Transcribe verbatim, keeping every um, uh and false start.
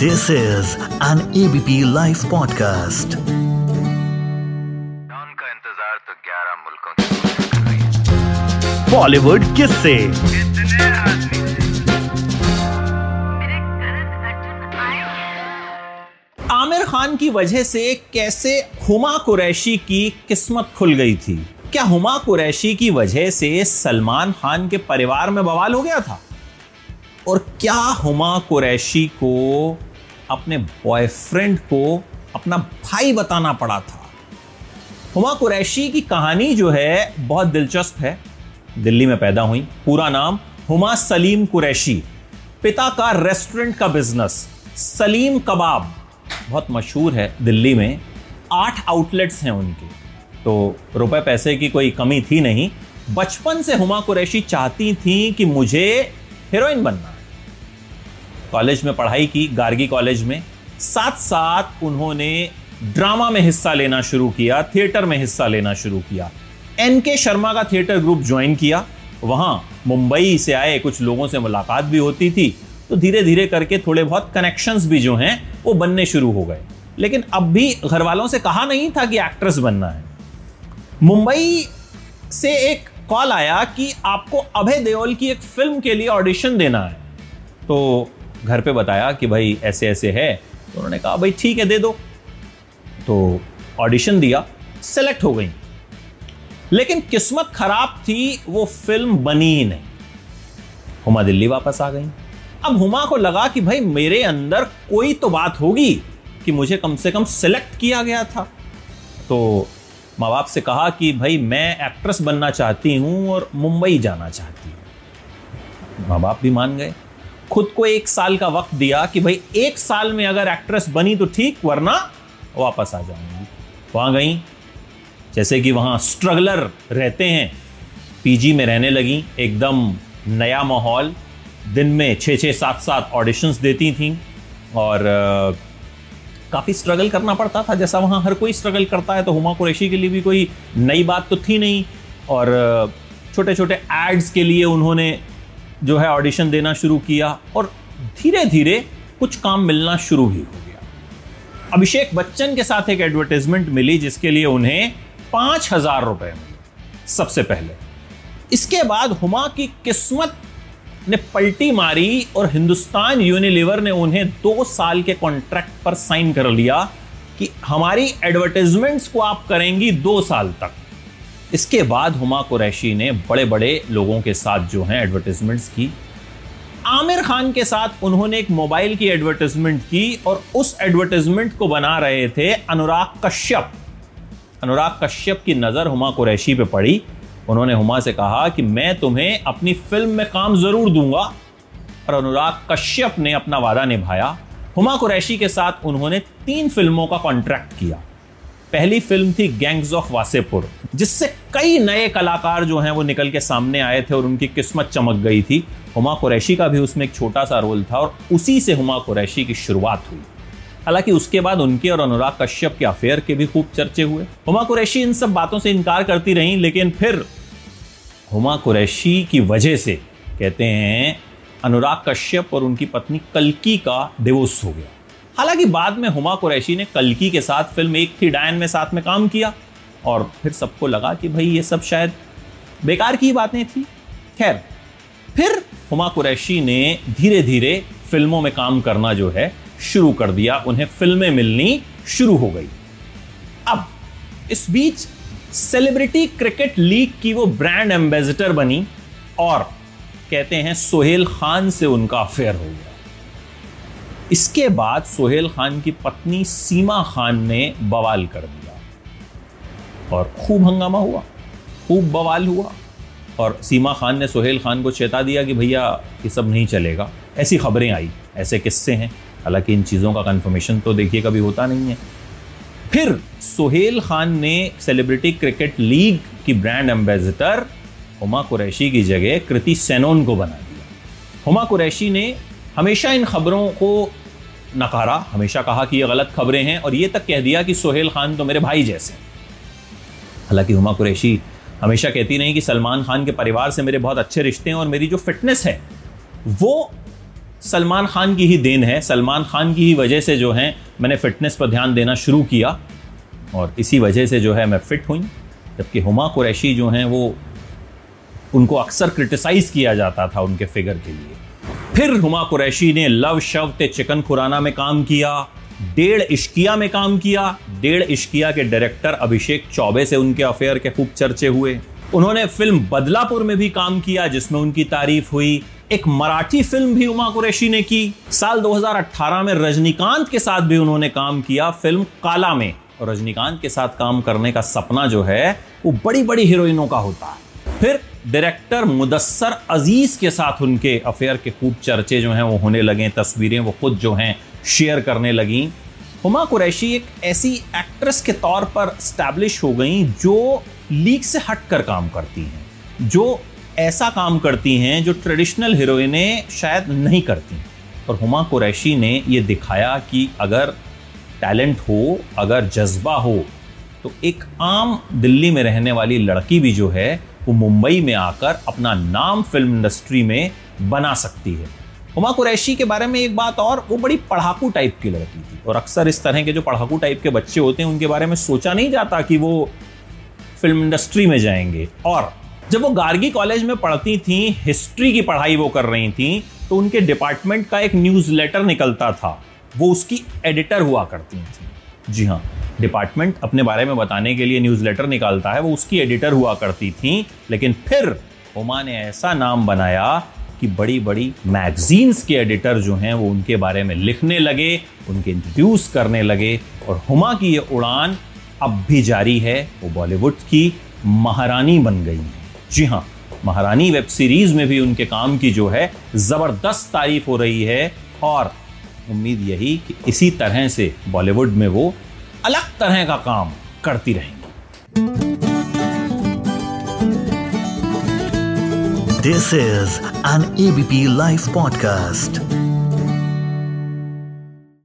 This is an ABP live podcast. Don का इंतजार तो ग्यारह मुल्कों की। बॉलीवुड किससे, कितने आदमी से। आमिर खान की वजह से कैसे हुमा कुरैशी की किस्मत खुल गई थी? क्या हुमा कुरैशी की वजह से सलमान खान के परिवार में बवाल हो गया था? और क्या हुमा कुरैशी को अपने बॉयफ्रेंड को अपना भाई बताना पड़ा था? हुमा कुरैशी की कहानी जो है बहुत दिलचस्प है। दिल्ली में पैदा हुई, पूरा नाम हुमा सलीम कुरैशी, पिता का रेस्टोरेंट का बिजनेस सलीम कबाब बहुत मशहूर है दिल्ली में, आठ आउटलेट्स हैं उनके, तो रुपए पैसे की कोई कमी थी नहीं। बचपन से हुमा कुरैशी चाहती थी कि मुझे हीरोइन बनना। कॉलेज में पढ़ाई की, गार्गी कॉलेज में, साथ साथ उन्होंने ड्रामा में हिस्सा लेना शुरू किया, थिएटर में हिस्सा लेना शुरू किया। एनके शर्मा का थिएटर ग्रुप ज्वाइन किया, वहाँ मुंबई से आए कुछ लोगों से मुलाकात भी होती थी, तो धीरे धीरे करके थोड़े बहुत कनेक्शंस भी जो हैं वो बनने शुरू हो गए। लेकिन अब भी घर वालों से कहा नहीं था कि एक्ट्रेस बनना है। मुंबई से एक कॉल आया कि आपको अभय देओल की एक फिल्म के लिए ऑडिशन देना है, तो घर पे बताया कि भाई ऐसे ऐसे है, तो उन्होंने कहा भाई ठीक है दे दो। तो ऑडिशन दिया, सेलेक्ट हो गई, लेकिन किस्मत खराब थी, वो फिल्म बनी ही नहीं। हुमा दिल्ली वापस आ गई। अब हुमा को लगा कि भाई मेरे अंदर कोई तो बात होगी कि मुझे कम से कम सेलेक्ट किया गया था। तो माँ बाप से कहा कि भाई मैं एक्ट्रेस बनना चाहती हूँ और मुंबई जाना चाहती हूँ। माँ बाप भी मान गए। खुद को एक साल का वक्त दिया कि भाई एक साल में अगर एक्ट्रेस बनी तो ठीक, वरना वापस आ जाऊँगी। वहाँ गई, जैसे कि वहाँ स्ट्रगलर रहते हैं, पीजी में रहने लगी, एकदम नया माहौल। दिन में छः छः सात सात ऑडिशंस देती थीं और काफ़ी स्ट्रगल करना पड़ता था, जैसा वहाँ हर कोई स्ट्रगल करता है। तो हुमा कुरैशी के लिए भी कोई नई बात तो थी नहीं, और छोटे छोटे एड्स के लिए उन्होंने जो है ऑडिशन देना शुरू किया और धीरे धीरे कुछ काम मिलना शुरू भी हो गया। अभिषेक बच्चन के साथ एक एडवर्टाइजमेंट मिली जिसके लिए उन्हें पाँच हज़ार रुपये मिले सबसे पहले। इसके बाद हुमा की किस्मत ने पलटी मारी और हिंदुस्तान यूनिलीवर ने उन्हें दो साल के कॉन्ट्रैक्ट पर साइन कर लिया कि हमारी एडवर्टाइजमेंट्स को आप करेंगी दो साल तक। इसके बाद हुमा कुरैशी ने बड़े बड़े लोगों के साथ जो हैं एडवर्टाइजमेंट्स की। आमिर खान के साथ उन्होंने एक मोबाइल की एडवर्टाइजमेंट की और उस एडवर्टाइजमेंट को बना रहे थे अनुराग कश्यप। अनुराग कश्यप की नज़र हुमा कुरैशी पर पड़ी। उन्होंने हुमा से कहा कि मैं तुम्हें अपनी फिल्म में काम ज़रूर दूंगा, और अनुराग कश्यप ने अपना वादा निभाया। हुमा कुरैशी के साथ उन्होंने तीन फिल्मों का कॉन्ट्रैक्ट किया। पहली फिल्म थी गैंग्स ऑफ वासेपुर, जिससे कई नए कलाकार जो हैं वो निकल के सामने आए थे और उनकी किस्मत चमक गई थी। हुमा कुरैशी का भी उसमें एक छोटा सा रोल था और उसी से हुमा कुरैशी की शुरुआत हुई। हालांकि उसके बाद उनके और अनुराग कश्यप के अफेयर के भी खूब चर्चे हुए। हुमा कुरैशी इन सब बातों से इनकार करती रहीं, लेकिन फिर हुमा कुरैशी की वजह से, कहते हैं, अनुराग कश्यप और उनकी पत्नी कल्की का डिवोर्स हो गया। हालांकि बाद में हुमा कुरैशी ने कल्की के साथ फिल्म एक थी डायन में साथ में काम किया, और फिर सबको लगा कि भाई ये सब शायद बेकार की बातें थी। खैर, फिर हुमा कुरैशी ने धीरे धीरे फिल्मों में काम करना जो है शुरू कर दिया, उन्हें फिल्में मिलनी शुरू हो गई। अब इस बीच सेलिब्रिटी क्रिकेट लीग की वो ब्रांड एम्बेसडर बनी और कहते हैं सोहेल खान से उनका अफेयर हो गया। इसके बाद सोहेल खान की पत्नी सीमा खान ने बवाल कर दिया और खूब हंगामा हुआ, खूब बवाल हुआ, और सीमा खान ने सोहेल खान को चेता दिया कि भैया ये सब नहीं चलेगा। ऐसी खबरें आई, ऐसे किस्से हैं, हालांकि इन चीज़ों का कन्फर्मेशन तो देखिए कभी होता नहीं है। फिर सोहेल खान ने सेलिब्रिटी क्रिकेट लीग की ब्रांड एम्बेसडर हुमा कुरैशी की जगह कृति सैनोन को बना दिया। हुमा कुरैशी ने हमेशा इन खबरों को नकारा, हमेशा कहा कि ये गलत खबरें हैं, और ये तक कह दिया कि सोहेल खान तो मेरे भाई जैसे। हालांकि हुमा कुरैशी हमेशा कहती नहीं कि सलमान खान के परिवार से मेरे बहुत अच्छे रिश्ते हैं और मेरी जो फिटनेस है वो सलमान खान की ही देन है, सलमान खान की ही वजह से जो है मैंने फ़िटनेस पर ध्यान देना शुरू किया और इसी वजह से जो है मैं फ़िट हुई। जबकि हुमा कुरैशी जो हैं वो उनको अक्सर क्रिटिसाइज़ किया जाता था उनके फिगर के लिए। फिर हुमा कुरैशी ने लव शव ते चिकन खुराना में काम किया, डेढ़ इश्किया में काम किया। डेढ़ इश्किया के डायरेक्टर अभिषेक चौबे से उनके अफेयर के खूब चर्चे हुए। उन्होंने फिल्म बदलापुर में भी काम किया जिसमें उनकी तारीफ हुई। एक मराठी फिल्म भी हुमा कुरैशी ने की। साल दो हज़ार अठारह में रजनीकांत के साथ भी उन्होंने काम किया फिल्म काला में। और रजनीकांत के साथ काम करने का सपना जो है वो बड़ी बड़ी हीरोइनों का होता है। फिर डायरेक्टर मुदस्सर अजीज के साथ उनके अफेयर के खूब चर्चे जो हैं वो होने लगे, तस्वीरें वो खुद जो हैं शेयर करने लगीं। हुमा कुरैशी एक ऐसी एक्ट्रेस के तौर पर स्टैब्लिश हो गई जो लीक से हटकर काम करती हैं, जो ऐसा काम करती हैं जो ट्रेडिशनल हीरोइनें शायद नहीं करती। और हुमा कुरैशी ने ये दिखाया कि अगर टैलेंट हो, अगर जज्बा हो, तो एक आम दिल्ली में रहने वाली लड़की भी जो है वो मुंबई में आकर अपना नाम फिल्म इंडस्ट्री में बना सकती है। हुमा कुरैशी के बारे में एक बात और, वो बड़ी पढ़ाकू टाइप की लड़की थी। और अक्सर इस तरह के जो पढ़ाकू टाइप के बच्चे होते हैं उनके बारे में सोचा नहीं जाता कि वो फिल्म इंडस्ट्री में जाएंगे। और जब वो गार्गी कॉलेज में पढ़ती थी, हिस्ट्री की पढ़ाई वो कर रही थी, तो उनके डिपार्टमेंट का एक न्यूज़लेटर निकलता था, वो उसकी एडिटर हुआ करती थी। जी हाँ, डिपार्टमेंट अपने बारे में बताने के लिए न्यूज़लेटर निकालता है, वो उसकी एडिटर हुआ करती थी। लेकिन फिर हुमा ने ऐसा नाम बनाया कि बड़ी बड़ी मैगजीन्स के एडिटर जो हैं वो उनके बारे में लिखने लगे, उनके इंट्रोड्यूस करने लगे। और हुमा की ये उड़ान अब भी जारी है। वो बॉलीवुड की महारानी बन गई हैं। जी हाँ, महारानी वेब सीरीज़ में भी उनके काम की जो है ज़बरदस्त तारीफ हो रही है। और उम्मीद यही कि इसी तरह से बॉलीवुड में वो अलग तरह का काम करती रहेंगी। This is an ABP live podcast.